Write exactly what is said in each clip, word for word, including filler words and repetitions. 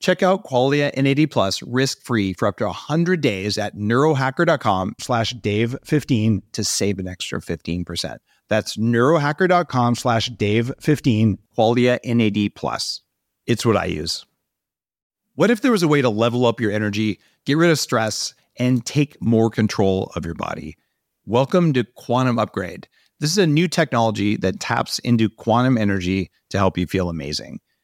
Check out Qualia N A D plus risk-free for up to one hundred days at neurohacker.com slash Dave15 to save an extra fifteen percent. That's neurohacker.com slash Dave15, Qualia N A D plus. It's what I use. What if there was a way to level up your energy, get rid of stress, and take more control of your body? Welcome to Quantum Upgrade. This is a new technology that taps into quantum energy to help you feel amazing.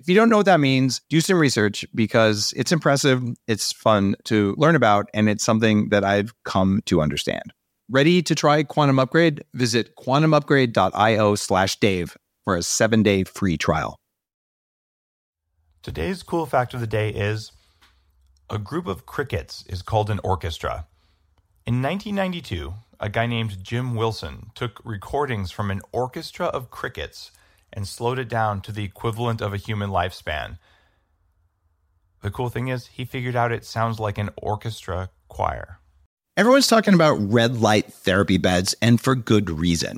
If you don't know what that means, do some research because it's impressive, it's fun to learn about, and it's something that I've come to understand. Ready to try Quantum Upgrade? Visit quantumupgrade.io slash Dave for a seven-day free trial. Today's cool fact of the day is a group of crickets is called an orchestra. In nineteen ninety-two, a guy named Jim Wilson took recordings from an orchestra of crickets and slowed it down to the equivalent of a human lifespan. The cool thing is, he figured out it sounds like an orchestra choir. Everyone's talking about red light therapy beds, and for good reason.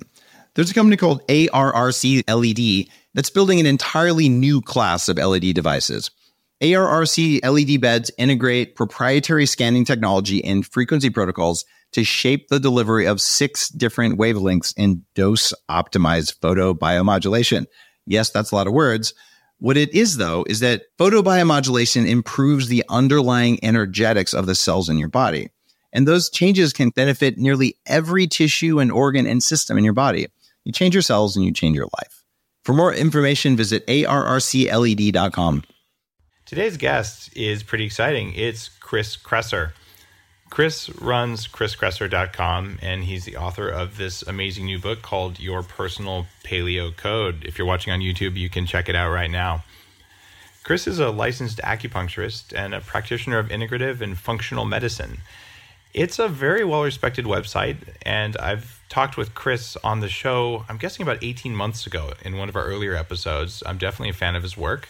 There's a company called A R R C L E D that's building an entirely new class of L E D devices. A R R C L E D beds integrate proprietary scanning technology and frequency protocols to shape the delivery of six different wavelengths in dose-optimized photobiomodulation. Yes, that's a lot of words. What it is, though, is that photobiomodulation improves the underlying energetics of the cells in your body. And those changes can benefit nearly every tissue and organ and system in your body. You change your cells and you change your life. For more information, visit A R R C L E D dot com. Today's guest is pretty exciting. It's Chris Kresser. Chris runs Chris Kresser dot com, and he's the author of this amazing new book called Your Personal Paleo Code. If you're watching on YouTube, you can check it out right now. Chris is a licensed acupuncturist and a practitioner of integrative and functional medicine. It's a very well-respected website, and I've talked with Chris on the show, I'm guessing about eighteen months ago, in one of our earlier episodes. I'm definitely a fan of his work.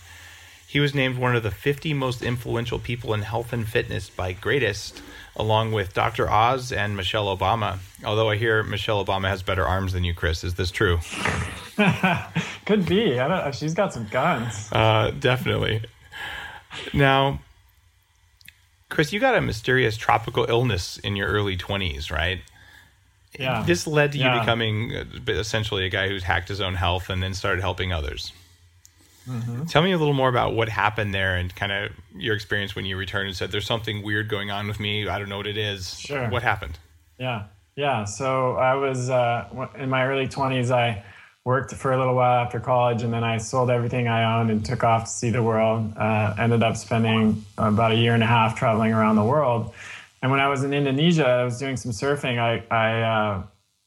He was named one of the fifty most influential people in health and fitness by Greatist, along with Doctor Oz and Michelle Obama. Although I hear Michelle Obama has better arms than you, Chris. Is this true? Could be. I don't, she's got some guns. Uh, definitely. Now, Chris, you got a mysterious tropical illness in your early twenties, right? Yeah. This led to yeah. you becoming essentially a guy who's hacked his own health and then started helping others. Mm-hmm. Tell me a little more about what happened there and kind of your experience when you returned and said, there's something weird going on with me. I don't know what it is. Sure. What happened? Yeah. Yeah. So I was uh, in my early twenties. I worked for a little while after college, and then I sold everything I owned and took off to see the world. Uh, ended up spending about a year and a half traveling around the world. And when I was in Indonesia, I was doing some surfing. I, I uh,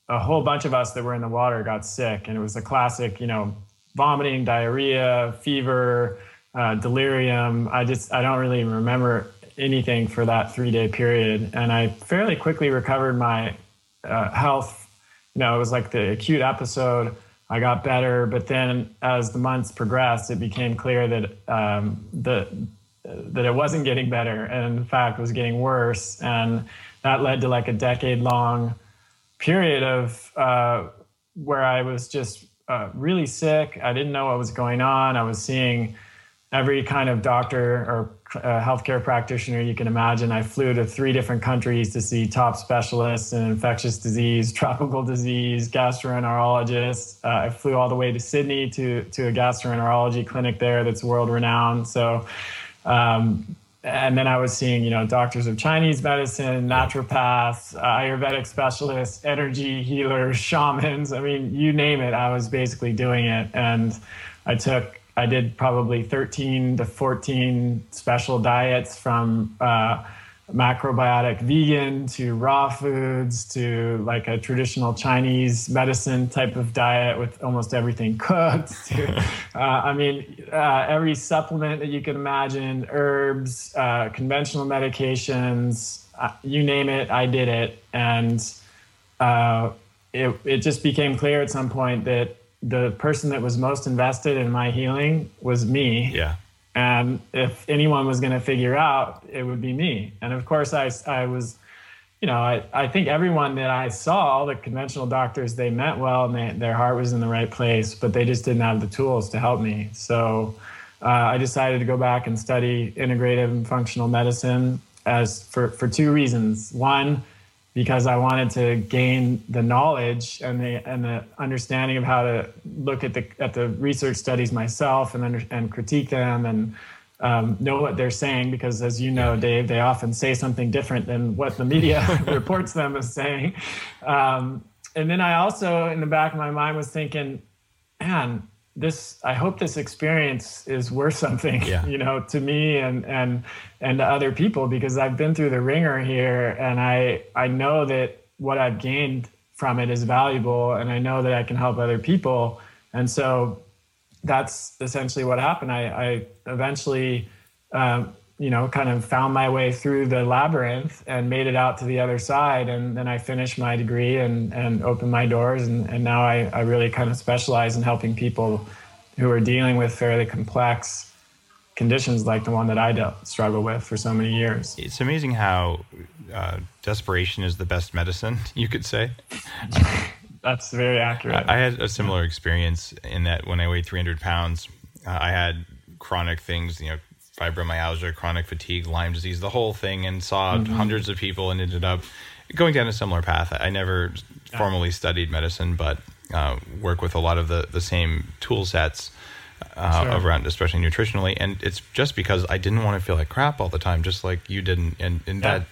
a whole bunch of us that were in the water got sick, and it was a classic, you know, vomiting, diarrhea, fever, uh, delirium. I just, I don't really remember anything for that three day period. And I fairly quickly recovered my uh, health. You know, it was like the acute episode. I got better. But then as the months progressed, it became clear that um, the that it wasn't getting better and in fact was getting worse. And that led to like a decade long period of uh, where I was just uh, really sick. I didn't know what was going on. I was seeing every kind of doctor or uh, healthcare practitioner you can imagine. I flew to three different countries to see top specialists in infectious disease, tropical disease, gastroenterologists. Uh, I flew all the way to Sydney to, to a gastroenterology clinic there that's world renowned. So, um, and then I was seeing, you know, doctors of Chinese medicine, naturopaths, uh, Ayurvedic specialists, energy healers, shamans. I mean, you name it, I was basically doing it. And I took, I did probably thirteen to fourteen special diets from uh, macrobiotic vegan to raw foods to like a traditional Chinese medicine type of diet with almost everything cooked. To, uh, I mean, uh, every supplement that you can imagine, herbs, uh, conventional medications, uh, you name it, I did it. And uh, it, it just became clear at some point that the person that was most invested in my healing was me. Yeah. And if anyone was going to figure out, it would be me. And of course I, I was, you know, I, I think everyone that I saw, all the conventional doctors, they meant well and they, their heart was in the right place, but they just didn't have the tools to help me. So uh, I decided to go back and study integrative and functional medicine as for, for two reasons. One, because I wanted to gain the knowledge and the and the understanding of how to look at the at the research studies myself and under, and critique them and um, know what they're saying, because as you know, Dave, they often say something different than what the media reports them as saying. Um, and then I also, in the back of my mind, was thinking, man, this I hope this experience is worth something, yeah. you know, to me and and and to other people, because I've been through the ringer here and I I know that what I've gained from it is valuable and I know that I can help other people. And so that's essentially what happened. I, I eventually, um, you know, kind of found my way through the labyrinth and made it out to the other side. And then I finished my degree and, and opened my doors. And, and now I, I really kind of specialize in helping people who are dealing with fairly complex conditions like the one that I dealt, struggle with for so many years. It's amazing how uh, desperation is the best medicine, you could say. That's very accurate. I, I had a similar experience in that when I weighed three hundred pounds, uh, I had chronic things, you know, fibromyalgia, chronic fatigue, Lyme disease, the whole thing, and saw mm-hmm. hundreds of people and ended up going down a similar path. I never yeah. formally studied medicine, but uh, work with a lot of the, the same tool sets uh, sure. around, especially nutritionally. And it's just because I didn't want to feel like crap all the time, just like you didn't. And, and yeah. that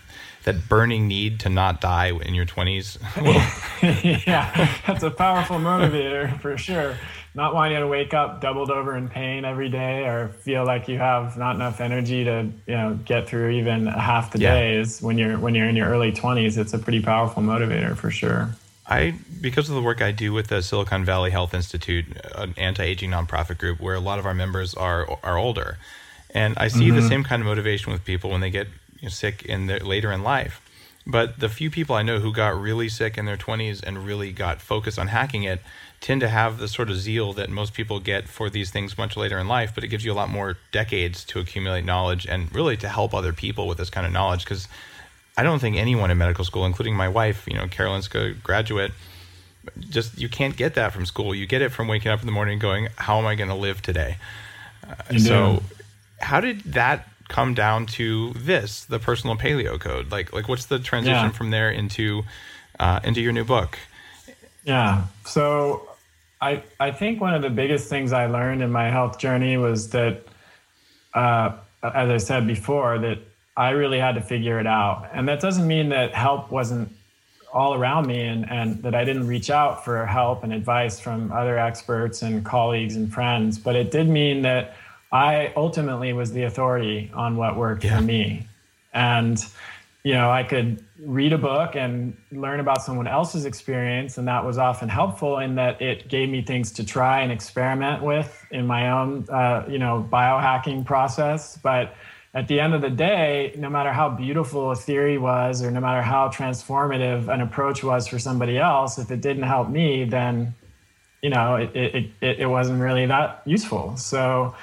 that burning need to not die in your twenties. Yeah, that's a powerful motivator for sure. Not wanting to wake up doubled over in pain every day or feel like you have not enough energy to, you know, get through even half the yeah. day is when you're when you're in your early twenties. It's a pretty powerful motivator for sure. I, because of the work I do with the Silicon Valley Health Institute, an anti-aging nonprofit group where a lot of our members are are older. And I see mm-hmm. the same kind of motivation with people when they get sick in their, later in life. But the few people I know who got really sick in their twenties and really got focused on hacking it tend to have the sort of zeal that most people get for these things much later in life, but it gives you a lot more decades to accumulate knowledge and really to help other people with this kind of knowledge. Because I don't think anyone in medical school, including my wife, you know, Carolyn's a graduate, just you can't get that from school. You get it from waking up in the morning and going, how am I going to live today? Uh, so how did that come down to this, the Personal Paleo Code? Like, like what's the transition yeah. from there into uh, into your new book? Yeah. So I I think one of the biggest things I learned in my health journey was that, uh, as I said before, that I really had to figure it out. And that doesn't mean that help wasn't all around me and, and that I didn't reach out for help and advice from other experts and colleagues and friends. But it did mean that I ultimately was the authority on what worked yeah. for me. And, you know, I could read a book and learn about someone else's experience. And that was often helpful in that it gave me things to try and experiment with in my own, uh, you know, biohacking process. But at the end of the day, no matter how beautiful a theory was, or no matter how transformative an approach was for somebody else, if it didn't help me, then, you know, it, it, it, it wasn't really that useful. So,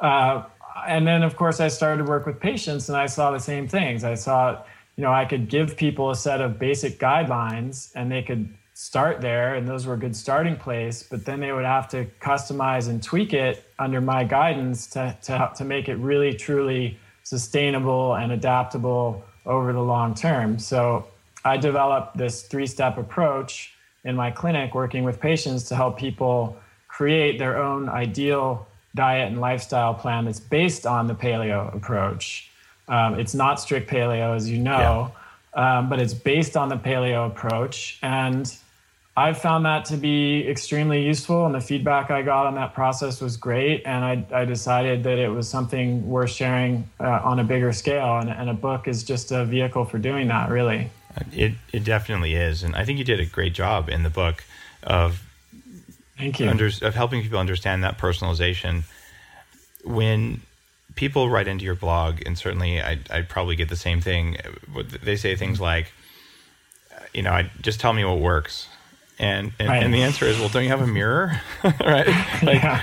uh, and then, of course, I started to work with patients, and I saw the same things. I saw, you know, I could give people a set of basic guidelines, and they could start there, and those were a good starting place, but then they would have to customize and tweak it under my guidance to to, to make it really, truly sustainable and adaptable over the long term. So I developed this three-step approach in my clinic, working with patients to help people create their own ideal diet and lifestyle plan that's based on the paleo approach. Um, it's not strict paleo, as you know, yeah. um, but it's based on the paleo approach. And I've found that to be extremely useful, and the feedback I got on that process was great. And I, I decided that it was something worth sharing uh, on a bigger scale. And, and a book is just a vehicle for doing that, really. It it definitely is. And I think you did a great job in the book of Thank you. Under, of helping people understand that personalization. When people write into your blog, and certainly I I probably get the same thing, they say things like, you know, I just tell me what works. And and, right. and the answer is, well, don't you have a mirror? Right? Like, yeah.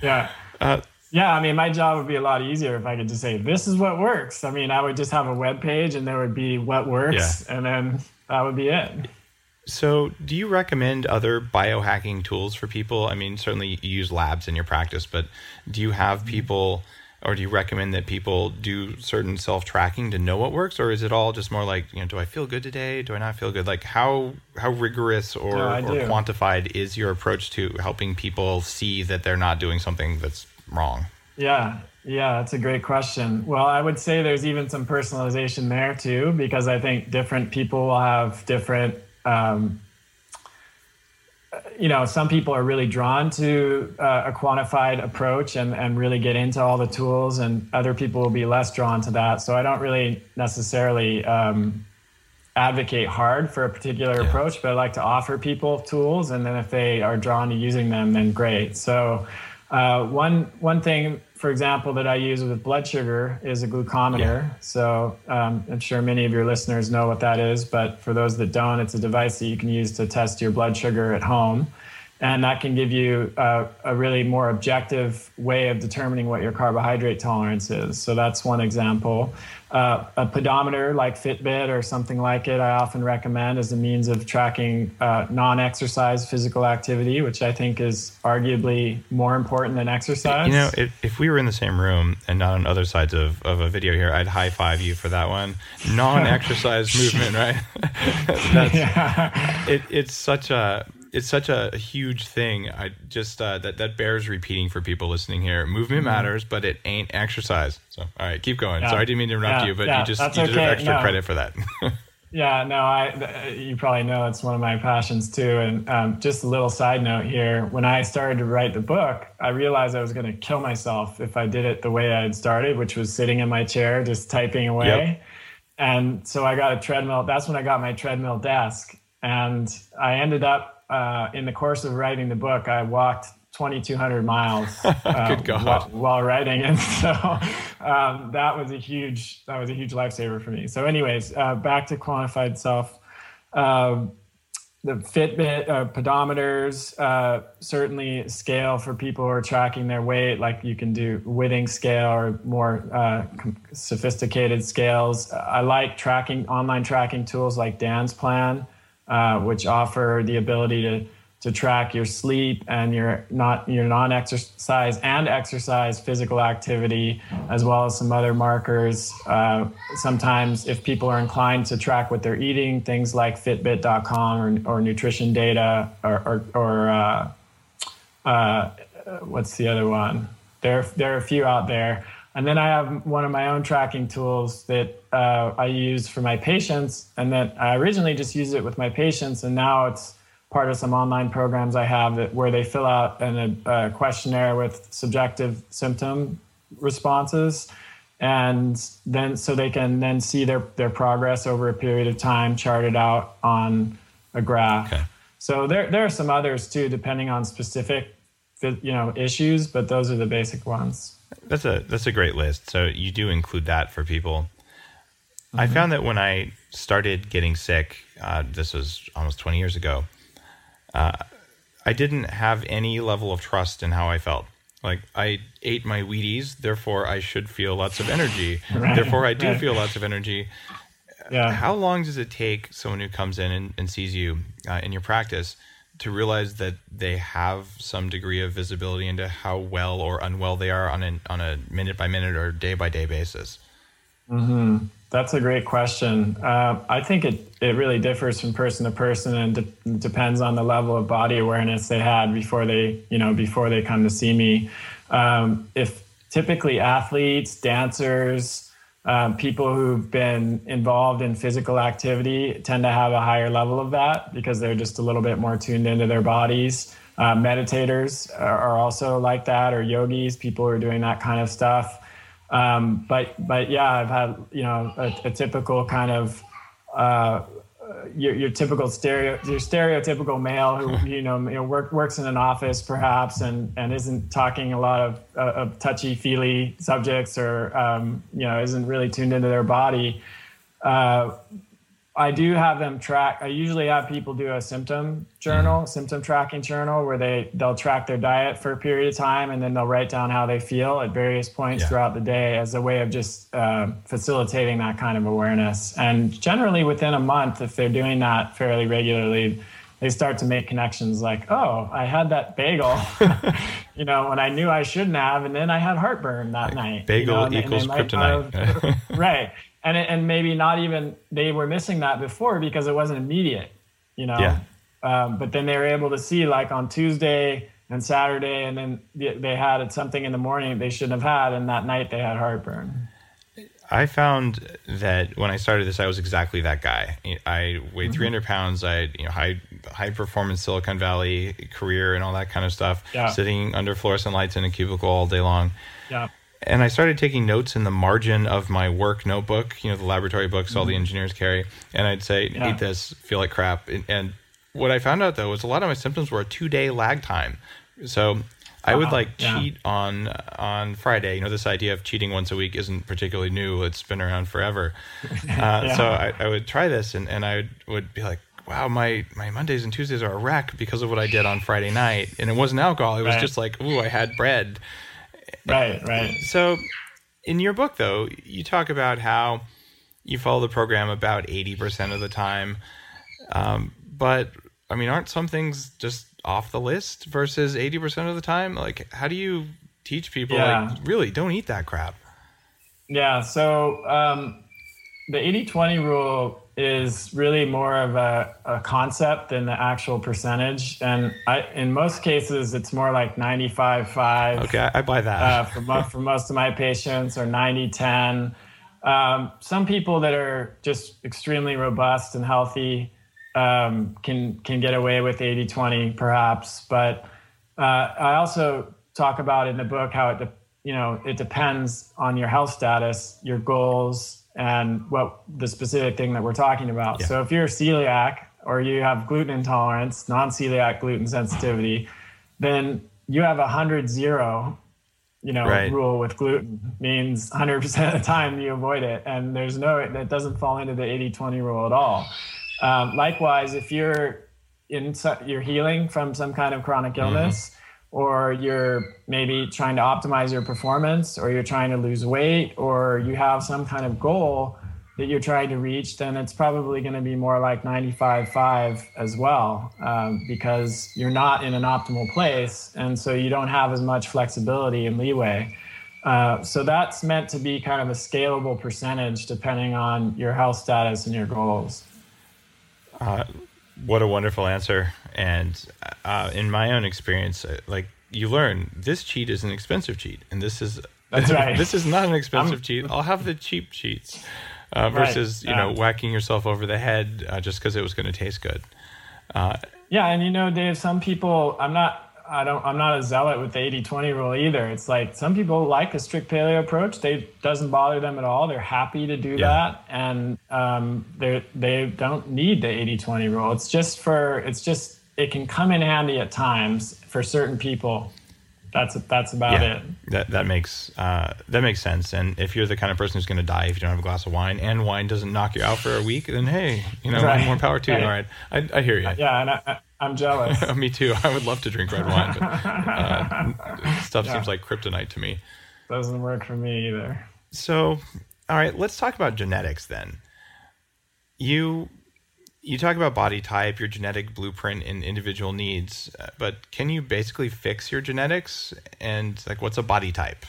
Yeah. Uh, Yeah, I mean, my job would be a lot easier if I could just say, this is what works. I mean, I would just have a web page and there would be what works, yeah. and then that would be it. So do you recommend other biohacking tools for people? I mean, certainly you use labs in your practice, but do you have people, or do you recommend that people do certain self-tracking to know what works? Or is it all just more like, you know, do I feel good today? Do I not feel good? Like how how rigorous or, yeah, or quantified is your approach to helping people see that they're not doing something that's wrong? Yeah, yeah, that's a great question. Well, I would say there's even some personalization there too, because I think different people will have different, um, you know, some people are really drawn to uh, a quantified approach and, and really get into all the tools, and other people will be less drawn to that. So I don't really necessarily um, advocate hard for a particular yeah. approach, but I like to offer people tools. And then if they are drawn to using them, then great. So Uh, one one thing, for example, that I use with blood sugar is a glucometer. Yeah. So um, I'm sure many of your listeners know what that is, but for those that don't, it's a device that you can use to test your blood sugar at home. And that can give you uh, a really more objective way of determining what your carbohydrate tolerance is. So that's one example. Uh, a pedometer like Fitbit or something like it, I often recommend as a means of tracking uh, non-exercise physical activity, which I think is arguably more important than exercise. You know, if, if we were in the same room and not on other sides of, of a video here, I'd high-five you for that one. Non-exercise movement, right? That's, yeah. it, it's such a... It's such a huge thing. I just uh, that that bears repeating for people listening here. Movement mm-hmm. matters, but it ain't exercise. So, all right, keep going. Yeah. Sorry, I didn't mean to interrupt yeah. you, but yeah. you just that's you deserve okay. extra no. credit for that. yeah, no, I you probably know it's one of my passions too. And um, just a little side note here: when I started to write the book, I realized I was going to kill myself if I did it the way I had started, which was sitting in my chair just typing away. Yep. And so I got a treadmill. That's when I got my treadmill desk, and I ended up. Uh, in the course of writing the book, I walked twenty-two hundred miles uh, while, while writing, and so um, that was a huge that was a huge lifesaver for me. So, anyways, uh, back to quantified self, uh, the Fitbit uh, pedometers, uh, certainly scale for people who are tracking their weight. Like you can do Withings scale or more uh, sophisticated scales. I like tracking online tracking tools like Dan's Plan. Uh, which offer the ability to to track your sleep and your not your non-exercise and exercise physical activity, as well as some other markers. Uh, sometimes, if people are inclined to track what they're eating, things like Fitbit dot com or, or Nutrition Data or or, or uh, uh, what's the other one? There there are a few out there. And then I have one of my own tracking tools that uh, I use for my patients, and that I originally just used it with my patients, and now it's part of some online programs I have that where they fill out an, a questionnaire with subjective symptom responses, and then so they can then see their, their progress over a period of time charted out on a graph. Okay. So there there are some others too, depending on specific you know issues, but those are the basic ones. That's a that's a great list. So you do include that for people. Mm-hmm. I found that when I started getting sick, uh, this was almost twenty years ago, uh, I didn't have any level of trust in how I felt. Like, I ate my Wheaties, therefore I should feel lots of energy. Right. Therefore I do right. feel lots of energy. Yeah. How long does it take someone who comes in and, and sees you uh, in your practice to realize that they have some degree of visibility into how well or unwell they are on a, on a minute-by-minute or day-by-day basis? Mm-hmm. That's a great question. Uh, I think it, it really differs from person to person and de- depends on the level of body awareness they had before they, you know, before they come to see me. Um, if typically athletes, dancers, um, people who've been involved in physical activity tend to have a higher level of that because they're just a little bit more tuned into their bodies. Uh, meditators are also like that, or yogis, people who are doing that kind of stuff. Um, but, but yeah, I've had, you know, a, a typical kind of, uh, your, your typical stereo, your stereotypical male who, you know, you know work, works in an office perhaps, and, and isn't talking a lot of, uh, of touchy feely subjects, or, um, you know, isn't really tuned into their body. Uh, I do have them track. I usually have people do a symptom journal, symptom tracking journal, where they, they'll track their diet for a period of time, and then they'll write down how they feel at various points yeah. throughout the day as a way of just uh, facilitating that kind of awareness. And generally within a month, if they're doing that fairly regularly, they start to make connections like, oh, I had that bagel, you know, when I knew I shouldn't have, and then I had heartburn that like night. Bagel, you know, equals kryptonite. Have, right. And and maybe not even, they were missing that before because it wasn't immediate, you know. Yeah. Um, but then they were able to see, like, on Tuesday and Saturday, and then they had something in the morning they shouldn't have had, and that night they had heartburn. I found that when I started this, I was exactly that guy. I weighed mm-hmm. three hundred pounds. I you know high high performance Silicon Valley career and all that kind of stuff. Yeah. Sitting under fluorescent lights in a cubicle all day long. Yeah. And I started taking notes in the margin of my work notebook, you know, the laboratory books mm-hmm. all the engineers carry. And I'd say, yeah. eat this, feel like crap. And, and what I found out, though, was a lot of my symptoms were a two-day lag time. So I wow. would, like, yeah. cheat on on Friday. You know, this idea of cheating once a week isn't particularly new. It's been around forever. Uh, yeah. So I, I would try this, and, and I would be like, wow, my, my Mondays and Tuesdays are a wreck because of what I did on Friday night. And it wasn't alcohol. It was right. just like, ooh, I had bread. Right, right. So in your book, though, you talk about how you follow the program about eighty percent of the time. Um, but, I mean, aren't some things just off the list versus eighty percent of the time? Like, how do you teach people, yeah. like, really, don't eat that crap? Yeah, so um, the eighty twenty rule is really more of a, a concept than the actual percentage. And I, in most cases, it's more like ninety-five five. Okay, I buy that. uh, for, mo- for most of my patients, or ninety ten. Um, some people that are just extremely robust and healthy um, can can get away with eighty twenty perhaps. But uh, I also talk about in the book how it de- you know it depends on your health status, your goals, and what the specific thing that we're talking about. Yeah. So if you're celiac, or you have gluten intolerance, non-celiac gluten sensitivity, then you have a hundred zero, you know, right. rule with gluten. Means one hundred percent of the time you avoid it. And there's no, that doesn't fall into the eighty twenty rule at all. Um, likewise, if you're in, you're healing from some kind of chronic illness, mm-hmm. or you're maybe trying to optimize your performance, or you're trying to lose weight, or you have some kind of goal that you're trying to reach, then it's probably gonna be more like ninety-five five as well, um, because you're not in an optimal place, and so you don't have as much flexibility and leeway. Uh, so that's meant to be kind of a scalable percentage depending on your health status and your goals. Uh, what a wonderful answer. And uh, in my own experience, like, you learn this cheat is an expensive cheat, and this is that's right. this is not an expensive I'm, cheat. I'll have the cheap cheats uh, versus right. you know uh, whacking yourself over the head uh, just because it was going to taste good. Uh, yeah, and you know, Dave, some people I'm not I don't I'm not a zealot with the eighty twenty rule either. It's like some people like a strict paleo approach; they doesn't bother them at all. They're happy to do yeah. that, and um, they they don't need the eighty twenty rule. It's just for it's just it can come in handy at times for certain people. That's that's about yeah, it. That that makes uh, that makes sense. And if you're the kind of person who's going to die if you don't have a glass of wine, and wine doesn't knock you out for a week, then hey, you know, right. more power to you. Right. All right, I, I hear you. Yeah, and I, I'm jealous. Me too. I would love to drink red wine, but uh, stuff yeah. seems like kryptonite to me. Doesn't work for me either. So, all right, let's talk about genetics then. You you talk about body type, your genetic blueprint, and individual needs, but can you basically fix your genetics? And like, what's a body type?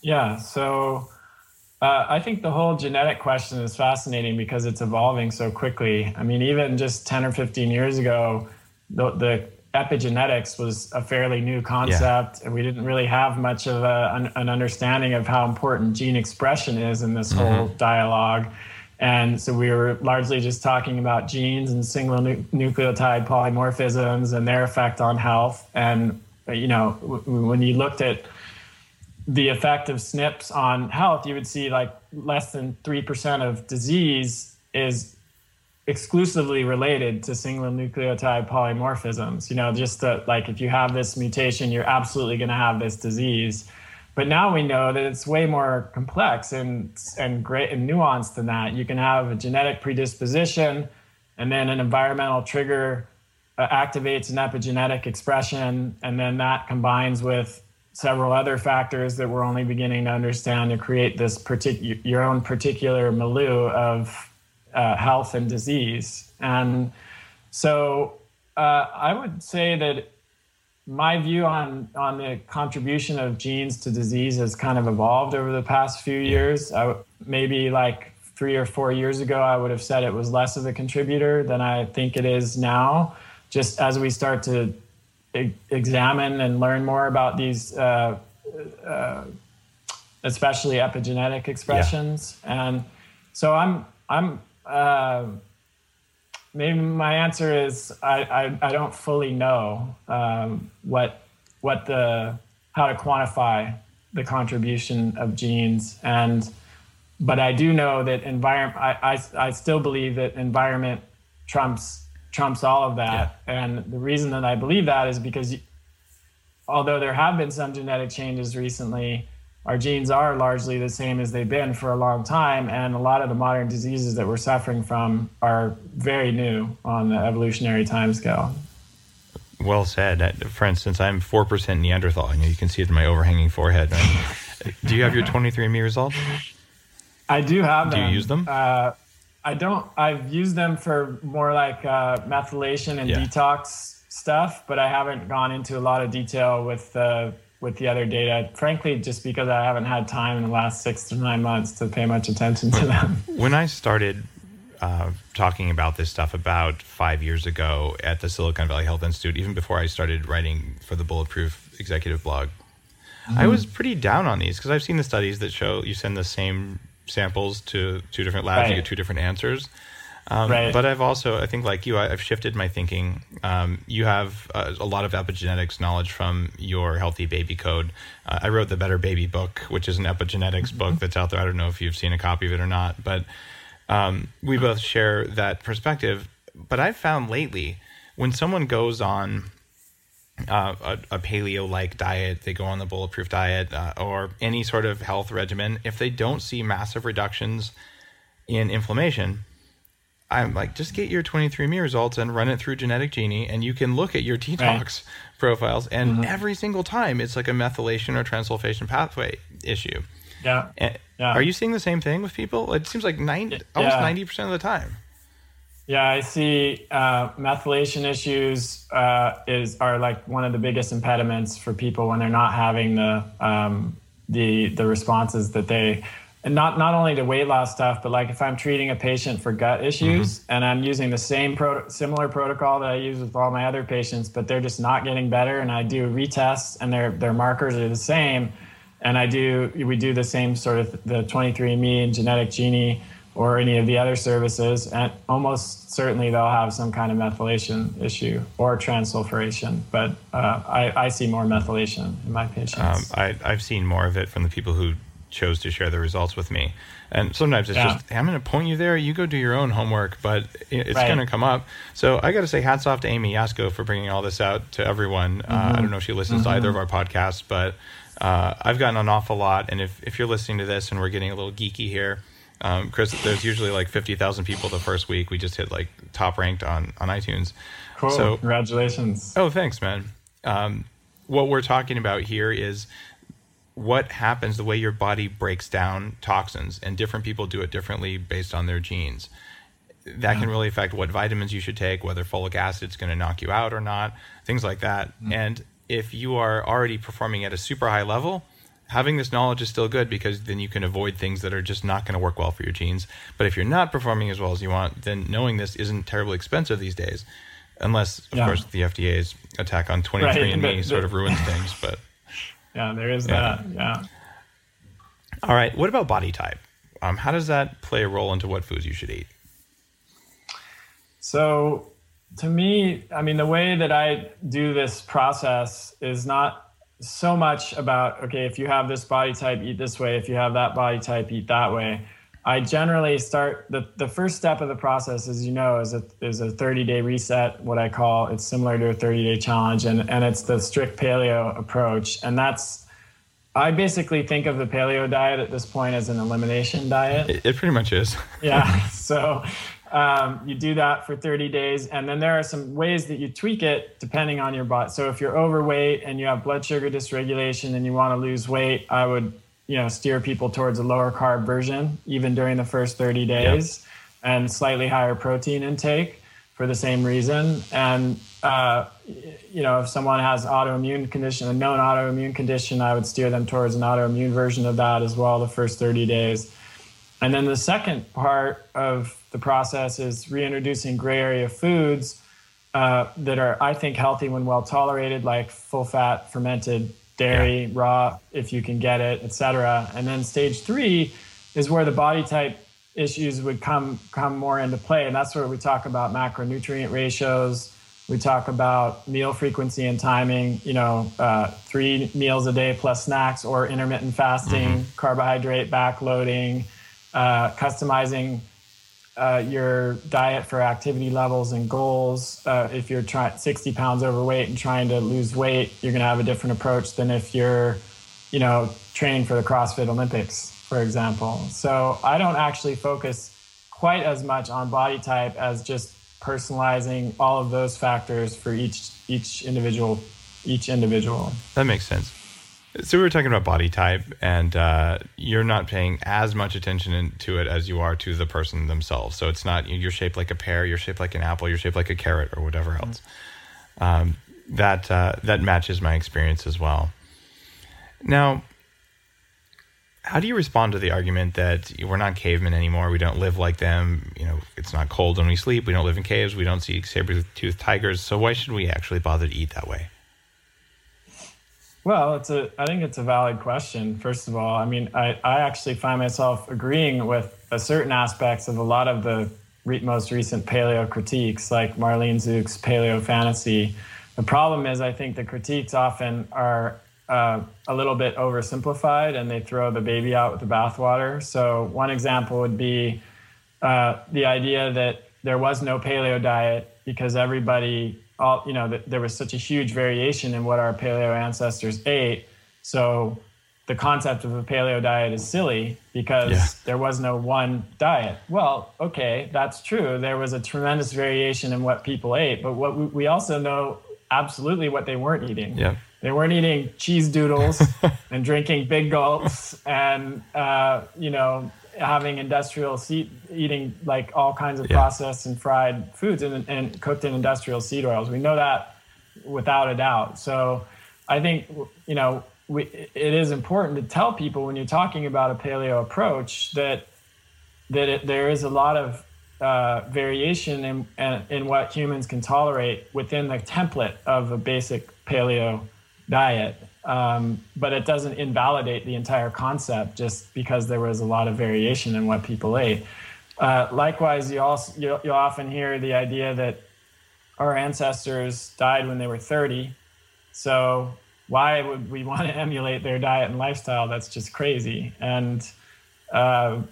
Yeah. So uh, I think the whole genetic question is fascinating because it's evolving so quickly. I mean, even just ten or fifteen years ago, the, the epigenetics was a fairly new concept, yeah. and we didn't really have much of a, an, an understanding of how important gene expression is in this mm-hmm. whole dialogue. And so we were largely just talking about genes and single nu- nucleotide polymorphisms and their effect on health. And, you know, w- when you looked at the effect of S N Ps on health, you would see like less than three percent of disease is exclusively related to single nucleotide polymorphisms. You know, just the, like if you have this mutation, you're absolutely going to have this disease. But now we know that it's way more complex and and great and nuanced than that. You can have a genetic predisposition, and then an environmental trigger uh, activates an epigenetic expression, and then that combines with several other factors that we're only beginning to understand to create this particular your own particular milieu of uh, health and disease. And so uh, I would say that my view on, on the contribution of genes to disease has kind of evolved over the past few years. I, maybe like three or four years ago, I would have said it was less of a contributor than I think it is now. Just as we start to e- examine and learn more about these, uh, uh, especially epigenetic expressions. Yeah. And so I'm, I'm, uh, maybe my answer is I, I, I don't fully know um, what what the how to quantify the contribution of genes, and but I do know that environment. I, I I still believe that environment trumps trumps all of that, yeah. and the reason that I believe that is because you, although there have been some genetic changes recently, our genes are largely the same as they've been for a long time, and a lot of the modern diseases that we're suffering from are very new on the evolutionary timescale. Well said. For instance, I'm four percent Neanderthal. You know, you can see it in my overhanging forehead. Right? Do you have your twenty-three and me results? I do have them. Do you use them? Uh, I don't. I've used them for more like uh, methylation and yeah. detox stuff, but I haven't gone into a lot of detail with the uh, with the other data, frankly, just because I haven't had time in the last six to nine months to pay much attention to them. When I started uh, talking about this stuff about five years ago at the Silicon Valley Health Institute, even before I started writing for the Bulletproof executive blog, mm-hmm. I was pretty down on these because I've seen the studies that show you send the same samples to two different labs, right. you get two different answers. Um, right. But I've also, I think like you, I've shifted my thinking. Um, you have uh, a lot of epigenetics knowledge from your Healthy Baby Code. Uh, I wrote the Better Baby book, which is an epigenetics mm-hmm. book that's out there. I don't know if you've seen a copy of it or not, but um, we both share that perspective. But I've found lately when someone goes on uh, a, a paleo-like diet, they go on the Bulletproof diet uh, or any sort of health regimen, if they don't see massive reductions in inflammation, I'm like, just get your twenty-three and me results and run it through Genetic Genie, and you can look at your detox right. profiles. And mm-hmm. every single time, it's like a methylation or transsulfation pathway issue. Yeah. And yeah. Are you seeing the same thing with people? It seems like ninety, yeah. almost ninety percent of the time. Yeah, I see uh, methylation issues uh, is are like one of the biggest impediments for people when they're not having the um, the the responses that they. And not, not only the weight loss stuff, but like if I'm treating a patient for gut issues mm-hmm. and I'm using the same pro- similar protocol that I use with all my other patients, but they're just not getting better. And I do retests and their their markers are the same. And I do we do the same sort of the twenty-three and me and Genetic Genie or any of the other services. And almost certainly they'll have some kind of methylation issue or transsulfuration. But uh, I, I see more methylation in my patients. Um, I, I've seen more of it from the people who chose to share the results with me. And sometimes it's yeah. just, hey, I'm going to point you there. You go do your own homework, but it's right. going to come up. So I got to say hats off to Amy Yasko for bringing all this out to everyone. Mm-hmm. Uh, I don't know if she listens mm-hmm. to either of our podcasts, but uh, I've gotten an awful lot. And if, if you're listening to this and we're getting a little geeky here, Um, Chris, there's usually like fifty thousand people the first week. We just hit like top ranked on, on iTunes. Cool. So, congratulations. Oh, thanks, man. Um, what we're talking about here is what happens, the way your body breaks down toxins, and different people do it differently based on their genes. That yeah. can really affect what vitamins you should take, whether folic acid is going to knock you out or not, things like that. Mm. And if you are already performing at a super high level, having this knowledge is still good, because then you can avoid things that are just not going to work well for your genes. But if you're not performing as well as you want, then knowing this isn't terribly expensive these days, unless, of yeah. course, the F D A's attack on twenty-three and me right. sort of ruins things. But yeah, there is yeah. that. Yeah. All right. What about body type? Um, how does that play a role into what foods you should eat? So to me, I mean, the way that I do this process is not so much about, okay, if you have this body type, eat this way. If you have that body type, eat that way. I generally start, the, the first step of the process, as you know, is a is a thirty-day reset, what I call, it's similar to a thirty-day challenge, and, and it's the strict paleo approach. And that's, I basically think of the paleo diet at this point as an elimination diet. It, it pretty much is. yeah, so um, you do that for thirty days, and then there are some ways that you tweak it depending on your body. So if you're overweight and you have blood sugar dysregulation and you want to lose weight, I would you know, steer people towards a lower carb version, even during the first thirty days, yep. and slightly higher protein intake for the same reason. And, uh, you know, if someone has autoimmune condition, a known autoimmune condition, I would steer them towards an autoimmune version of that as well, the first thirty days. And then the second part of the process is reintroducing gray area foods uh, that are, I think, healthy when well tolerated, like full fat, fermented dairy, yeah. raw, if you can get it, et cetera. And then stage three is where the body type issues would come come more into play. And that's where we talk about macronutrient ratios. We talk about meal frequency and timing, you know, uh, three meals a day plus snacks, or intermittent fasting, mm-hmm. carbohydrate backloading, uh, customizing uh, your diet for activity levels and goals. Uh, if you're try- sixty pounds overweight and trying to lose weight, you're going to have a different approach than if you're, you know, training for the CrossFit Olympics, for example. So I don't actually focus quite as much on body type as just personalizing all of those factors for each, each individual, each individual. That makes sense. So we were talking about body type, and uh, you're not paying as much attention in, to it as you are to the person themselves. So it's not, you're shaped like a pear, you're shaped like an apple, you're shaped like a carrot, or whatever else. Um, that uh, that matches my experience as well. Now, how do you respond to the argument that we're not cavemen anymore, we don't live like them, you know, it's not cold when we sleep, we don't live in caves, we don't see saber-toothed tigers, so why should we actually bother to eat that way? Well, it's a. I think it's a valid question, first of all. I mean, I, I actually find myself agreeing with a certain aspects of a lot of the re- most recent paleo critiques, like Marlene Zuk's Paleo Fantasy. The problem is, I think the critiques often are uh, a little bit oversimplified, and they throw the baby out with the bathwater. So one example would be uh, the idea that there was no paleo diet because everybody... All, you know, there was such a huge variation in what our paleo ancestors ate. So the concept of a paleo diet is silly because yeah. there was no one diet. Well, okay, that's true. There was a tremendous variation in what people ate, but what we, we also know absolutely what they weren't eating. Yeah. They weren't eating cheese doodles and drinking big gulps and, uh, you know, having industrial seed, eating like all kinds of yeah. processed and fried foods and, and cooked in industrial seed oils. We know that without a doubt. So I think, you know, we, it is important to tell people when you're talking about a paleo approach that that it, there is a lot of uh, variation in, in, in what humans can tolerate within the template of a basic paleo diet. Um, but it doesn't invalidate the entire concept just because there was a lot of variation in what people ate. Uh, likewise, you also, you'll, you'll often hear the idea that our ancestors died when they were thirty. So why would we want to emulate their diet and lifestyle? That's just crazy. And uh,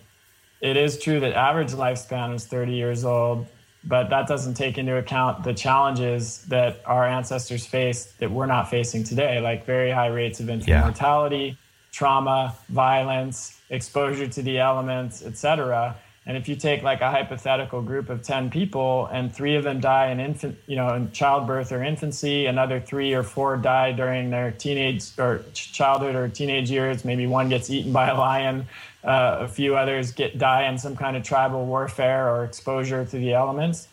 it is true that average lifespan was thirty years old. But that doesn't take into account the challenges that our ancestors faced that we're not facing today, like very high rates of infant yeah. mortality, trauma, violence, exposure to the elements, et cetera. And if you take like a hypothetical group of ten people and three of them die in infant, you know, in childbirth or infancy, another three or four die during their teenage or childhood or teenage years, maybe one gets eaten by a lion, uh, a few others get die in some kind of tribal warfare or exposure to the elements,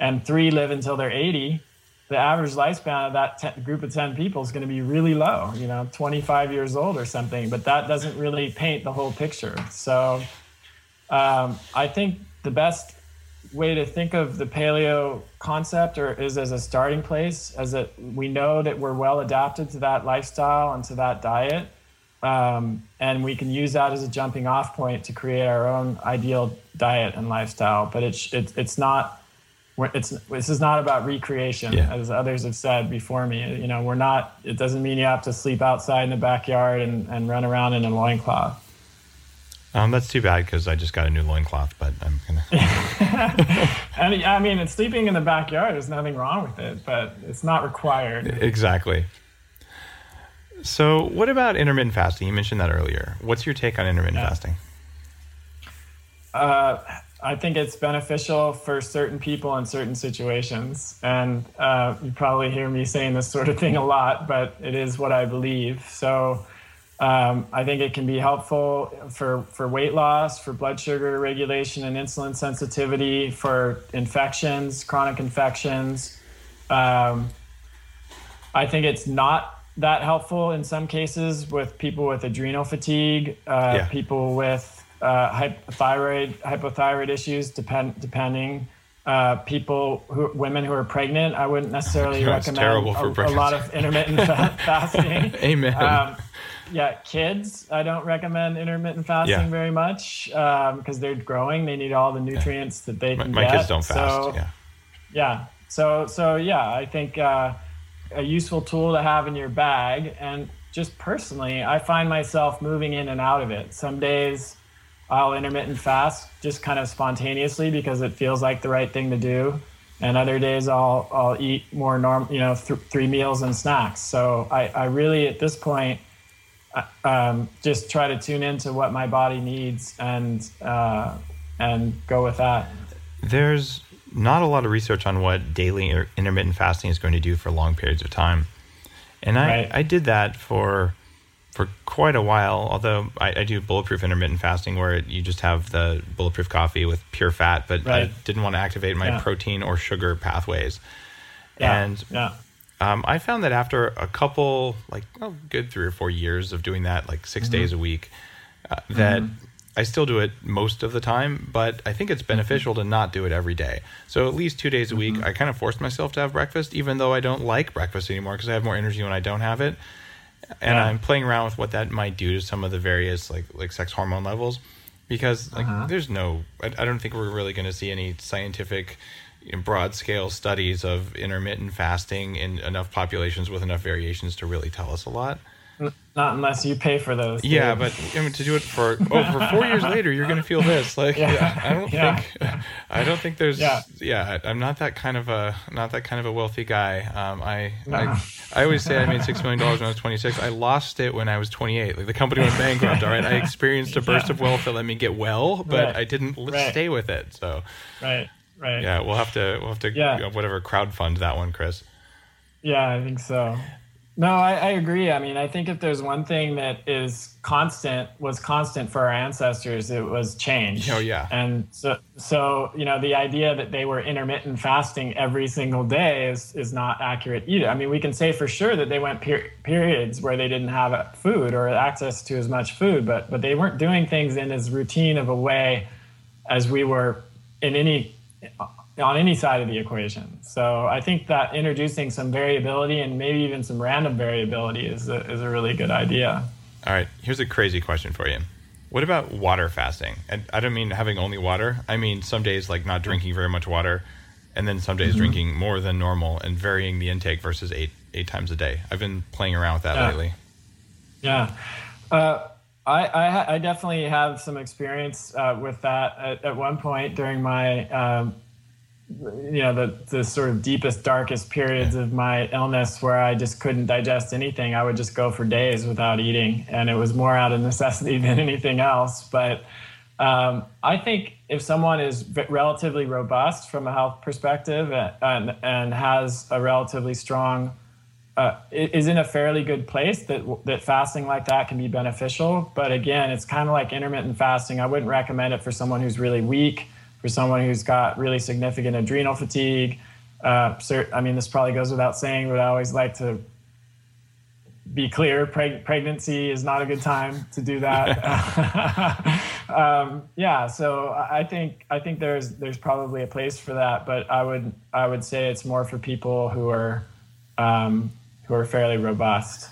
and three live until they're eighty, the average lifespan of that ten, group of ten people is going to be really low, you know, twenty-five years old or something, but that doesn't really paint the whole picture. So Um, I think the best way to think of the paleo concept or is as a starting place, as that we know that we're well adapted to that lifestyle and to that diet. Um, and we can use that as a jumping off point to create our own ideal diet and lifestyle. But it's, it, it's not, it's, this is not about recreation, yeah. as others have said before me. You know, we're not, it doesn't mean you have to sleep outside in the backyard and, and run around in a loincloth. Um, that's too bad because I just got a new loincloth, but I'm going to... And I mean, it's sleeping in the backyard. There's nothing wrong with it, but it's not required. Exactly. So what about intermittent fasting? You mentioned that earlier. What's your take on intermittent yeah. fasting? Uh, I think it's beneficial for certain people in certain situations. And uh, you probably hear me saying this sort of thing a lot, but it is what I believe. So... Um, I think it can be helpful for, for weight loss, for blood sugar regulation and insulin sensitivity, for infections, chronic infections. Um, I think it's not that helpful in some cases with people with adrenal fatigue, uh, yeah. people with uh, hypothyroid, hypothyroid issues, depend, depending. Uh, people, who, women who are pregnant, I wouldn't necessarily That's recommend a, a lot of intermittent fasting. Amen. Um, Yeah, kids, I don't recommend intermittent fasting yeah. very much because um, they're growing. They need all the nutrients yeah. that they can my, my get. My kids don't fast, so, yeah. Yeah, so, so yeah, I think uh, a useful tool to have in your bag. And just personally, I find myself moving in and out of it. Some days I'll intermittent fast just kind of spontaneously because it feels like the right thing to do. And other days I'll I'll eat more normal, you know, th- three meals and snacks. So I, I really, at this point, Um, just try to tune into what my body needs and uh, and go with that. There's not a lot of research on what daily or intermittent fasting is going to do for long periods of time. And I, right. I did that for for quite a while, although I, I do bulletproof intermittent fasting where it, you just have the bulletproof coffee with pure fat, but right. I didn't want to activate my yeah. protein or sugar pathways. Yeah. And yeah. Um, I found that after a couple, like oh, good three or four years of doing that, like six mm-hmm. days a week, uh, that mm-hmm. I still do it most of the time, but I think it's beneficial mm-hmm. to not do it every day. So at least two days a week, mm-hmm. I kind of forced myself to have breakfast, even though I don't like breakfast anymore because I have more energy when I don't have it. And yeah. I'm playing around with what that might do to some of the various like like sex hormone levels because like uh-huh. there's no, I, I don't think we're really going to see any scientific in broad scale studies of intermittent fasting in enough populations with enough variations to really tell us a lot. Not unless you pay for those. Dude. Yeah, but I mean, to do it for oh for four years later, you're going to feel this. Like yeah. Yeah, I don't yeah. think I don't think there's yeah. yeah I'm not that kind of a not that kind of a wealthy guy. Um, I, no. I I always say I made six million dollars when I was twenty-six. I lost it when I was twenty-eight. Like the company went bankrupt. All right, I experienced a burst yeah. of wealth that let me get well, but right. I didn't right. stay with it. So right. Right. Yeah, we'll have to we'll have to yeah. whatever crowdfund that one, Chris. Yeah, I think so. No, I, I agree. I mean, I think if there's one thing that is constant, was constant for our ancestors, it was change. Oh yeah. And so so you know the idea that they were intermittent fasting every single day is is not accurate either. I mean, we can say for sure that they went per- periods where they didn't have food or access to as much food, but but they weren't doing things in as routine of a way as we were in any. on any side of the equation. So I think that introducing some variability and maybe even some random variability is a, is a really good idea. All right, here's a crazy question for you. What about water fasting? And I don't mean having only water. I mean some days like not drinking very much water and then some days mm-hmm. drinking more than normal and varying the intake versus eight eight times a day. I've been playing around with that yeah. lately. Yeah. Uh, I, I, I definitely have some experience uh, with that at, at one point during my um, you know, the, the sort of deepest, darkest periods of my illness where I just couldn't digest anything. I would just go for days without eating. And it was more out of necessity than anything else. But um, I think if someone is relatively robust from a health perspective and, and has a relatively strong, uh, is in a fairly good place, that, that fasting like that can be beneficial. But again, it's kind of like intermittent fasting. I wouldn't recommend it for someone who's really weak, for someone who's got really significant adrenal fatigue. Uh, cert, I mean, this probably goes without saying, but I always like to be clear, preg- pregnancy is not a good time to do that. um, yeah, so I think I think there's there's probably a place for that, but I would I would say it's more for people who are um, who are fairly robust.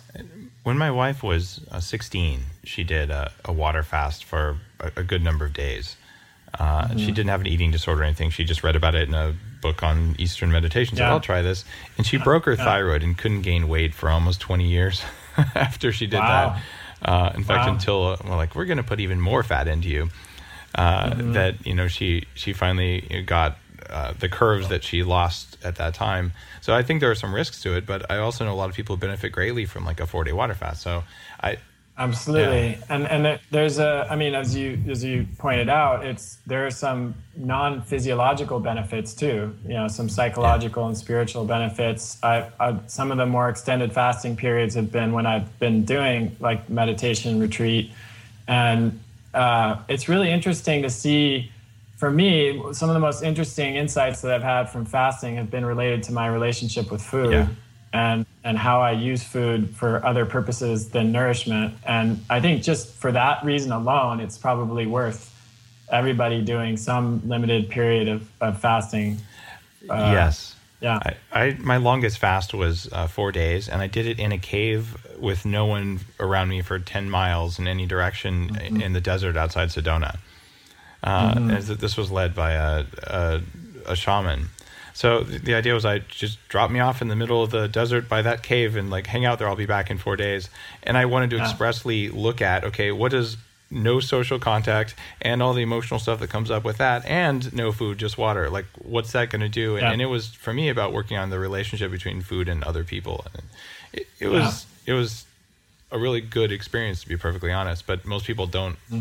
When my wife was uh, sixteen, she did a, a water fast for a, a good number of days. Uh, mm-hmm. She didn't have an eating disorder or anything. She just read about it in a book on Eastern meditation. So yeah. I'll try this. And she yeah. broke her yeah. thyroid and couldn't gain weight for almost twenty years after she did wow. that. Uh, in fact, wow. until uh, well, like, we're going to put even more fat into you. Uh, mm-hmm. That, you know, she, she finally got uh, the curves that she lost at that time. So I think there are some risks to it. But I also know a lot of people benefit greatly from like a four-day water fast. So I... Absolutely. Yeah. And and there's a, I mean, as you as you pointed out, it's there are some non-physiological benefits too, you know, some psychological yeah. and spiritual benefits. I, I some of the more extended fasting periods have been when I've been doing like meditation retreat. And uh, it's really interesting to see, for me, some of the most interesting insights that I've had from fasting have been related to my relationship with food. Yeah. And, and how I use food for other purposes than nourishment. And I think just for that reason alone, it's probably worth everybody doing some limited period of, of fasting. Uh, yes. Yeah. I, I my longest fast was uh, four days, and I did it in a cave with no one around me for ten miles in any direction mm-hmm. in, in the desert outside Sedona. Uh, mm-hmm. This was led by a, a, a shaman. So the idea was, I just drop me off in the middle of the desert by that cave and like hang out there. I'll be back in four days. And I wanted to yeah. expressly look at, okay, what is no social contact and all the emotional stuff that comes up with that, and no food, just water. Like, what's that going to do? And, yeah. and it was for me about working on the relationship between food and other people. And it, it was yeah. it was a really good experience, to be perfectly honest. But most people don't mm-hmm.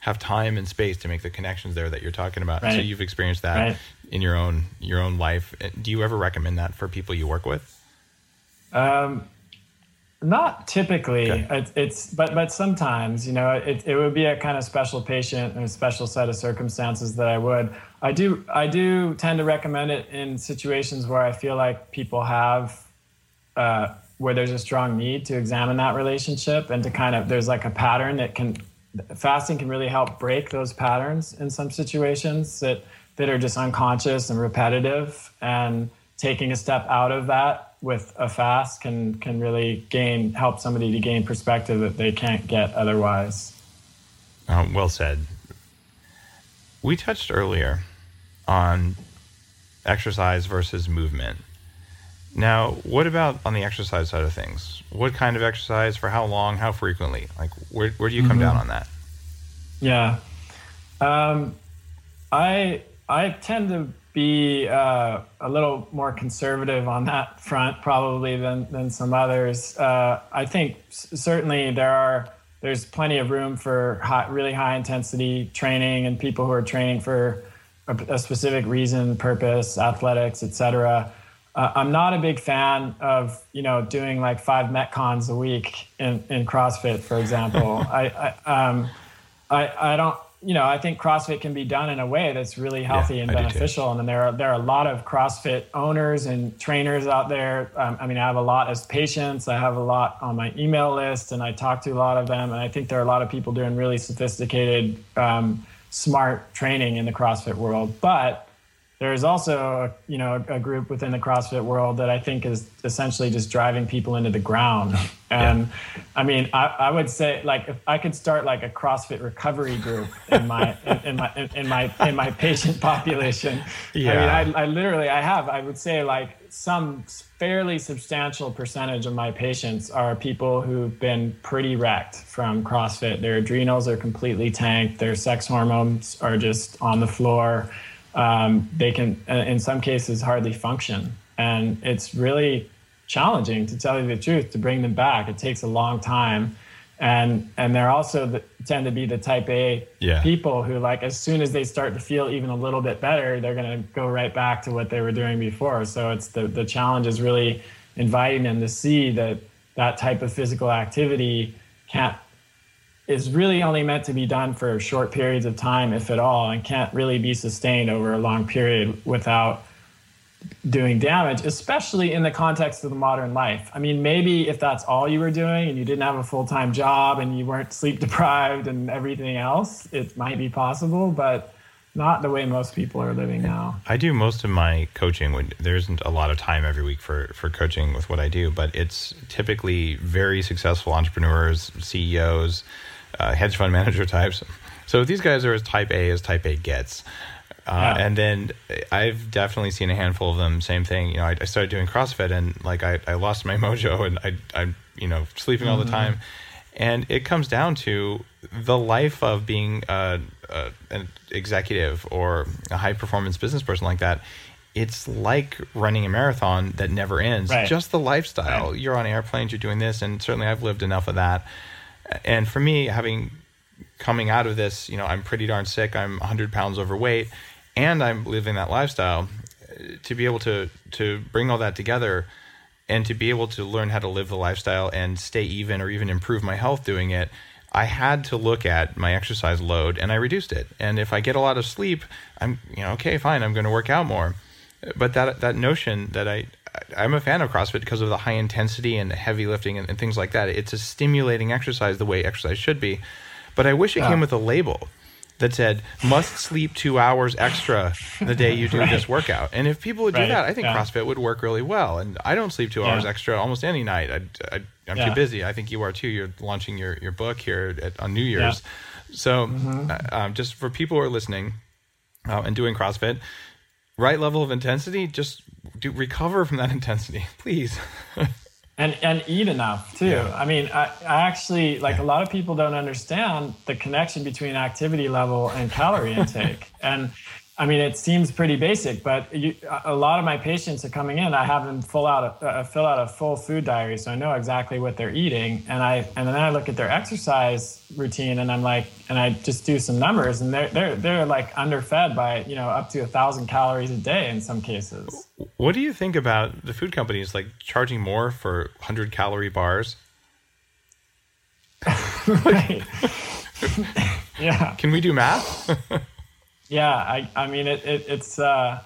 have time and space to make the connections there that you're talking about. Right. So you've experienced that right. in your own your own life. Do you ever recommend that for people you work with? Um, not typically. Okay. It, it's but but sometimes, you know, it it would be a kind of special patient and a special set of circumstances that I would. I do I do tend to recommend it in situations where I feel like people have uh, where there's a strong need to examine that relationship and to kind of there's like a pattern that can. Fasting can really help break those patterns in some situations that, that are just unconscious and repetitive, and taking a step out of that with a fast can, can really gain, help somebody to gain perspective that they can't get otherwise. Um, well said. We touched earlier on exercise versus movement. Now, what about on the exercise side of things? What kind of exercise, for how long, how frequently? Like, where where do you come mm-hmm. down on that? Yeah, um, I I tend to be uh, a little more conservative on that front, probably than than some others. Uh, I think s- certainly there are there's plenty of room for high, really high intensity training, and people who are training for a, a specific reason, purpose, athletics, et cetera. Uh, I'm not a big fan of, you know, doing like five metcons a week in, in CrossFit, for example. I, I, um, I, I don't, you know, I think CrossFit can be done in a way that's really healthy yeah, and I beneficial. And then there are, there are a lot of CrossFit owners and trainers out there. Um, I mean, I have a lot as patients. I have a lot on my email list, and I talk to a lot of them. And I think there are a lot of people doing really sophisticated, um, smart training in the CrossFit world. But there is also, you know, a group within the CrossFit world that I think is essentially just driving people into the ground. And yeah. I mean, I, I would say, like, if I could start like a CrossFit recovery group in my in, in my in, in my in my patient population. Yeah. I mean, I, I literally I have I would say like some fairly substantial percentage of my patients are people who've been pretty wrecked from CrossFit. Their adrenals are completely tanked. Their sex hormones are just on the floor. um, they can, in some cases, hardly function. And it's really challenging, to tell you the truth, to bring them back. It takes a long time. And and they're also the, tend to be the type A yeah. people who, like, as soon as they start to feel even a little bit better, they're going to go right back to what they were doing before. So it's the, the challenge is really inviting them to see that that type of physical activity can't, is really only meant to be done for short periods of time, if at all, and can't really be sustained over a long period without doing damage, especially in the context of the modern life. I mean, maybe if that's all you were doing and you didn't have a full-time job and you weren't sleep deprived and everything else, it might be possible, but not the way most people are living now. I do most of my coaching when there isn't a lot of time every week for, for coaching with what I do, but it's typically very successful entrepreneurs, C E Os, uh, hedge fund manager types. So these guys are as type A as type A gets. Uh, yeah. And then I've definitely seen a handful of them. Same thing. You know, I, I started doing CrossFit and like I, I lost my mojo and I, I'm, you know, sleeping mm-hmm. all the time. And it comes down to the life of being a, a, an executive or a high performance business person like that. It's like running a marathon that never ends. Right. Just the lifestyle. Right. You're on airplanes, you're doing this. And certainly I've lived enough of that. And for me, having coming out of this, you know, I'm pretty darn sick. I'm one hundred pounds overweight. And I'm living that lifestyle, to be able to to bring all that together and to be able to learn how to live the lifestyle and stay even or even improve my health doing it, I had to look at my exercise load and I reduced it. And if I get a lot of sleep, I'm, you know, okay, fine, I'm going to work out more. But that that notion that I, I'm a fan of CrossFit because of the high intensity and heavy lifting and, and things like that. It's a stimulating exercise the way exercise should be. But I wish it yeah. came with a label that said, must sleep two hours extra the day you do right. this workout. And if people would do right. that, I think yeah. CrossFit would work really well. And I don't sleep two yeah. hours extra almost any night. I, I, I'm yeah. too busy. I think you are too. You're launching your, your book here at, on New Year's. Yeah. So mm-hmm. uh, um, just for people who are listening uh, and doing CrossFit, right level of intensity, just do recover from that intensity, please. And and eat enough, too. Yeah. I mean, I, I actually, like, a lot of people don't understand the connection between activity level and calorie intake. And, I mean, it seems pretty basic, but you, a lot of my patients are coming in. I have them fill out a, uh, fill out a full food diary, so I know exactly what they're eating. And I and then I look at their exercise routine, and I'm like, and I just do some numbers, and they're, they're, they're like, underfed by, you know, up to one thousand calories a day in some cases. What do you think about the food companies like charging more for one hundred calorie bars? Right. Yeah. Can we do math? Yeah, I, I mean, it, it, it's, uh,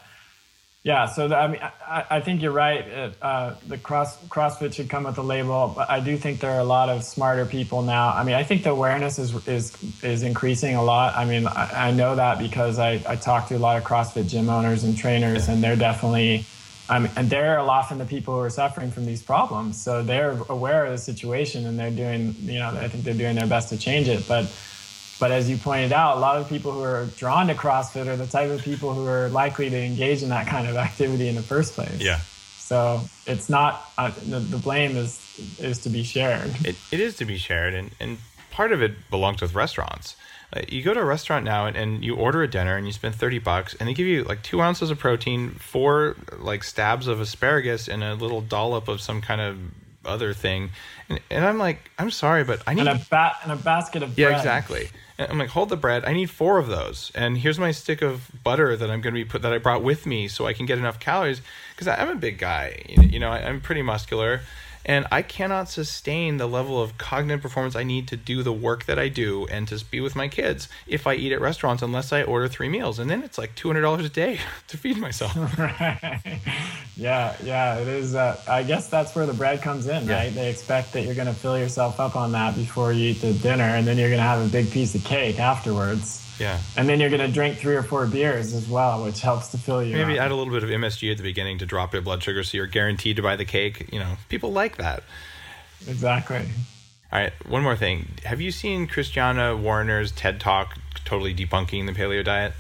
yeah, so the, I mean, I, I think you're right. It, uh, the cross, CrossFit should come with a label, but I do think there are a lot of smarter people now. I mean, I think the awareness is is, is increasing a lot. I mean, I, I know that because I, I talk to a lot of CrossFit gym owners and trainers, and they're definitely, I mean, and they're often the people who are suffering from these problems. So they're aware of the situation, and they're doing, you know, I think they're doing their best to change it. But But as you pointed out, a lot of people who are drawn to CrossFit are the type of people who are likely to engage in that kind of activity in the first place. Yeah. So it's not uh, the, the blame is is to be shared. It, it is to be shared, and, and part of it belongs with restaurants. Uh, you go to a restaurant now and, and you order a dinner and you spend thirty bucks, and they give you like two ounces of protein, four like stabs of asparagus, and a little dollop of some kind of other thing, and, and I'm like, I'm sorry, but I need and a bat and a basket of bread. Yeah, exactly. I'm like, hold the bread. I need four of those. And here's my stick of butter that I'm going to be put that I brought with me so I can get enough calories, because I'm a big guy. You know, I'm pretty muscular, and I cannot sustain the level of cognitive performance I need to do the work that I do and to be with my kids if I eat at restaurants unless I order three meals. And then it's like two hundred dollars a day to feed myself. Right. Yeah, yeah, it is. Uh, I guess that's where the bread comes in, yeah. right? They expect that you're going to fill yourself up on that before you eat the dinner, and then you're going to have a big piece of cake afterwards. Yeah. And then you're going to drink three or four beers as well, which helps to fill you up. Maybe add a little bit of M S G at the beginning to drop your blood sugar so you're guaranteed to buy the cake. You know, people like that. Exactly. All right. One more thing. Have you seen Christiana Warner's TED Talk totally debunking the paleo diet?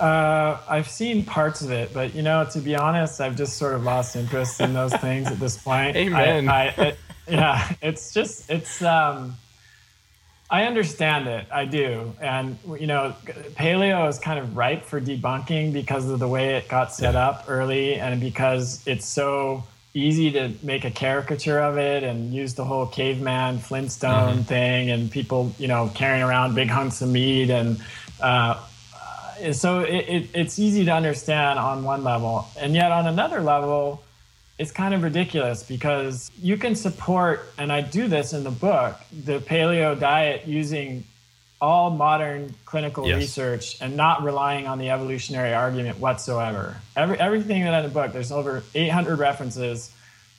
Uh, I've seen parts of it, but, you know, to be honest, I've just sort of lost interest in those things at this point. Amen. I, I, it, yeah. It's just, it's... um I understand it. I do. And, you know, paleo is kind of ripe for debunking because of the way it got set yeah. up early, and because it's so easy to make a caricature of it and use the whole caveman Flintstone mm-hmm. thing, and people, you know, carrying around big hunks of meat. And uh, so it, it, it's easy to understand on one level. And yet on another level, it's kind of ridiculous, because you can support, and I do this in the book, the paleo diet using all modern clinical yes. research and not relying on the evolutionary argument whatsoever. Every, everything that's in the book, there's over eight hundred references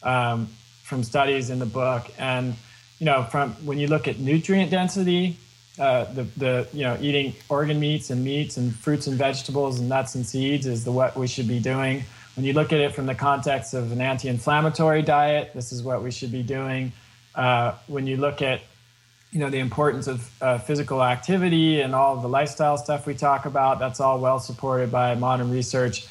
um, from studies in the book. And, you know, from when you look at nutrient density, uh, the, the, you know, eating organ meats and meats and fruits and vegetables and nuts and seeds is the what we should be doing. When you look at it from the context of an anti-inflammatory diet, this is what we should be doing. Uh, when you look at, you know, the importance of uh, physical activity and all of the lifestyle stuff we talk about, that's all well supported by modern research.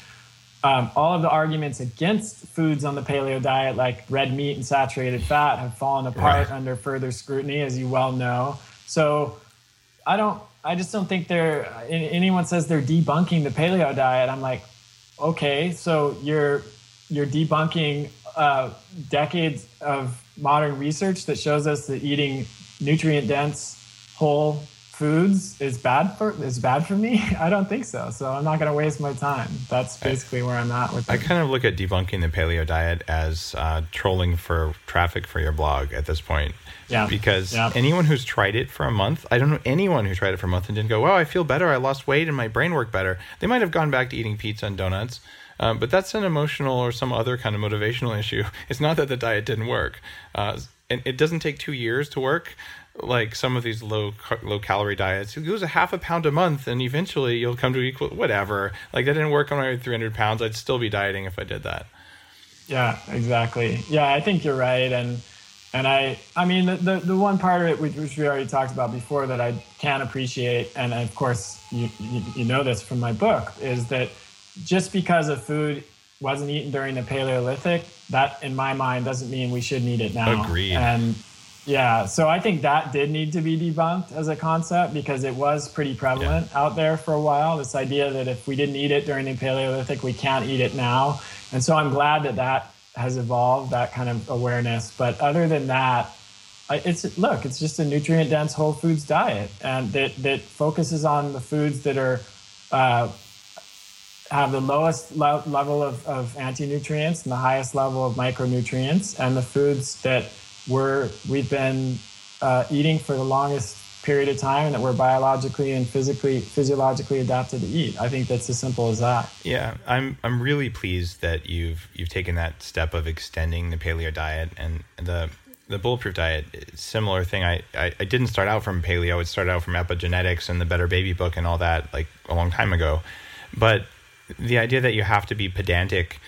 Um, all of the arguments against foods on the paleo diet, like red meat and saturated fat, have fallen apart yeah. under further scrutiny, as you well know. So I don't, I just don't think they're, anyone says they're debunking the paleo diet. I'm like, okay, so you're you're debunking uh, decades of modern research that shows us that eating nutrient-dense whole foods is bad for is bad for me? I don't think so. So I'm not going to waste my time. That's basically I, where I'm at with it. I kind of look at debunking the paleo diet as uh, trolling for traffic for your blog at this point. Yeah. Because yeah. anyone who's tried it for a month, I don't know anyone who tried it for a month and didn't go, wow, I feel better, I lost weight and my brain worked better. They might have gone back to eating pizza and donuts, um, but that's an emotional or some other kind of motivational issue. It's not that the diet didn't work. Uh, and it doesn't take two years to work, like some of these low low calorie diets. You lose a half a pound a month and eventually you'll come to equal whatever. Like that didn't work on my three hundred pounds. I'd still be dieting if I did that. Yeah, exactly. Yeah, I think you're right. And And I, I mean, the, the, the one part of it, which, which we already talked about before, that I can appreciate, and of course, you, you, you know this from my book, is that just because a food wasn't eaten during the Paleolithic, that, in my mind, doesn't mean we shouldn't eat it now. Agreed. And yeah, so I think that did need to be debunked as a concept, because it was pretty prevalent yeah. out there for a while, this idea that if we didn't eat it during the Paleolithic, we can't eat it now. And so I'm glad that that has evolved, that kind of awareness. But other than that, it's look, it's just a nutrient-dense whole foods diet, and that that focuses on the foods that are uh, have the lowest lo- level of, of anti-nutrients and the highest level of micronutrients, and the foods that we're we've been uh, eating for the longest period of time, and that we're biologically and physically physiologically adapted to eat. I think that's as simple as that. Yeah, I'm I'm really pleased that you've you've taken that step of extending the paleo diet and the the Bulletproof diet. Similar thing. I, I, I didn't start out from paleo. It started out from epigenetics and the Better Baby book and all that, like a long time ago. But the idea that you have to be pedantic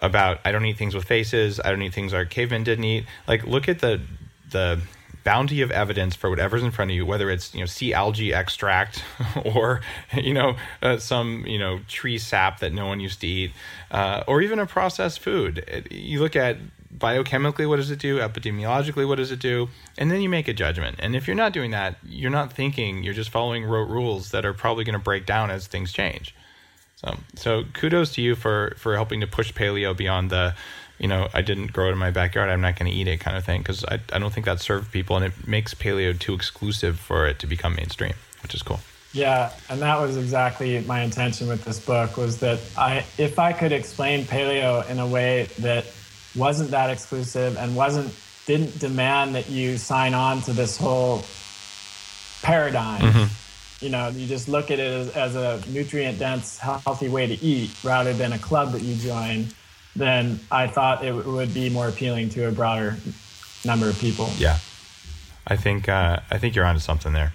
about I don't eat things with faces. I don't eat things our cavemen didn't eat. Like look at the the. bounty of evidence for whatever's in front of you, whether it's, you know, sea algae extract or, you know, uh, some, you know, tree sap that no one used to eat, uh, or even a processed food. It, you look at biochemically, what does it do? Epidemiologically, what does it do? And then you make a judgment. And if you're not doing that, you're not thinking, you're just following rote rules that are probably going to break down as things change. So, so kudos to you for, for helping to push paleo beyond the, you know, I didn't grow it in my backyard, I'm not going to eat it kind of thing, because I, I don't think that served people, and it makes paleo too exclusive for it to become mainstream, which is cool. Yeah, and that was exactly my intention with this book, was that I if I could explain paleo in a way that wasn't that exclusive and wasn't didn't demand that you sign on to this whole paradigm, mm-hmm. you know, you just look at it as, as a nutrient-dense, healthy way to eat rather than a club that you join, then I thought it would be more appealing to a broader number of people. Yeah, I think uh, I think you're onto something there.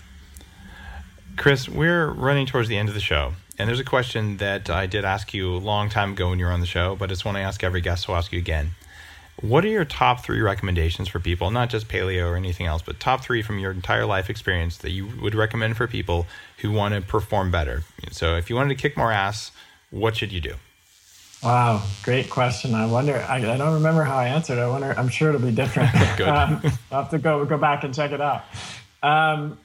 Chris, we're running towards the end of the show, and there's a question that I did ask you a long time ago when you were on the show, but it's one I ask every guest, so I'll ask you again. What are your top three recommendations for people, not just paleo or anything else, but top three from your entire life experience that you would recommend for people who want to perform better? So if you wanted to kick more ass, what should you do? Wow, great question. I wonder, I, I don't remember how I answered. I wonder, I'm sure it'll be different. um, I'll have to go, go back and check it out. Um,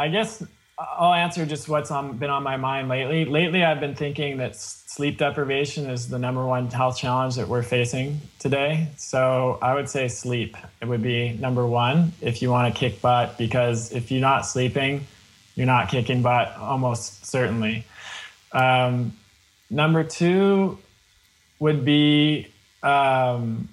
I guess I'll answer just what's on, been on my mind lately. Lately, I've been thinking that sleep deprivation is the number one health challenge that we're facing today. So I would say sleep. It would be number one if you want to kick butt, because if you're not sleeping, you're not kicking butt almost certainly. Um, number two would be um,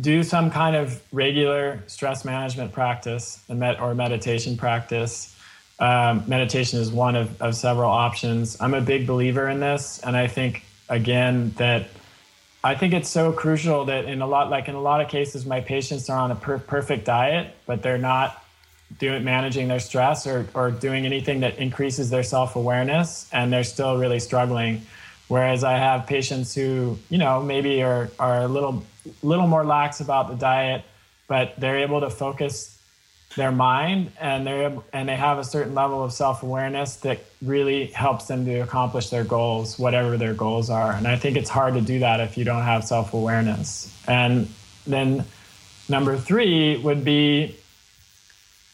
do some kind of regular stress management practice and med- or meditation practice. Um, meditation is one of, of several options. I'm a big believer in this. And I think, again, that I think it's so crucial that in a lot, like in a lot of cases, my patients are on a per- perfect diet, but they're not doing managing their stress or, or doing anything that increases their self-awareness, and they're still really struggling. Whereas I have patients who, you know, maybe are, are a little, little more lax about the diet, but they're able to focus their mind, and they're, and they have a certain level of self-awareness that really helps them to accomplish their goals, whatever their goals are. And I think it's hard to do that if you don't have self-awareness. And then number three would be,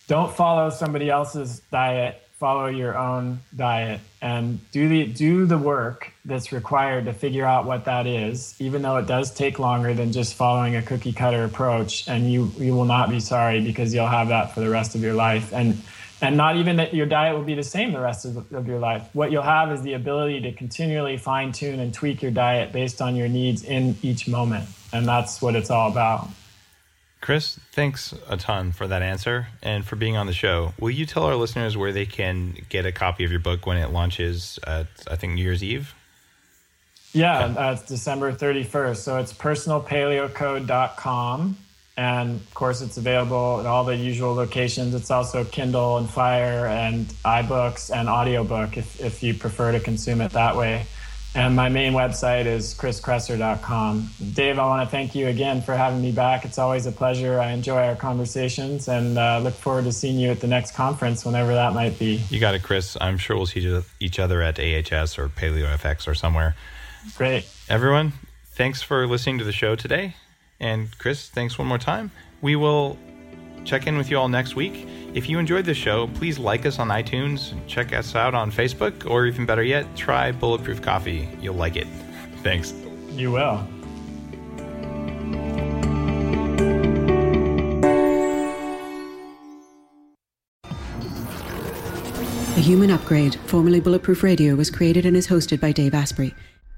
don't follow somebody else's diet, follow your own diet, and do the do the work that's required to figure out what that is, even though it does take longer than just following a cookie cutter approach. And you you will not be sorry, because you'll have that for the rest of your life. And and not even that your diet will be the same the rest of, of your life. What you'll have is the ability to continually fine tune and tweak your diet based on your needs in each moment. And that's what it's all about. Chris, thanks a ton for that answer and for being on the show. Will you tell our listeners where they can get a copy of your book when it launches, uh, I think, New Year's Eve? Yeah, okay. uh, it's December thirty-first. So it's personal paleo code dot com. And, of course, it's available at all the usual locations. It's also Kindle and Fire and iBooks and audiobook if, if you prefer to consume it that way. And my main website is Chris Kresser dot com. Dave, I want to thank you again for having me back. It's always a pleasure. I enjoy our conversations, and uh, look forward to seeing you at the next conference, whenever that might be. You got it, Chris. I'm sure we'll see each other at A H S or PaleoFX or somewhere. Great. Everyone, thanks for listening to the show today. And Chris, thanks one more time. We will check in with you all next week. If you enjoyed the show, please like us on iTunes, check us out on Facebook, or even better yet, try Bulletproof Coffee. You'll like it. Thanks. You will. The Human Upgrade, formerly Bulletproof Radio, was created and is hosted by Dave Asprey.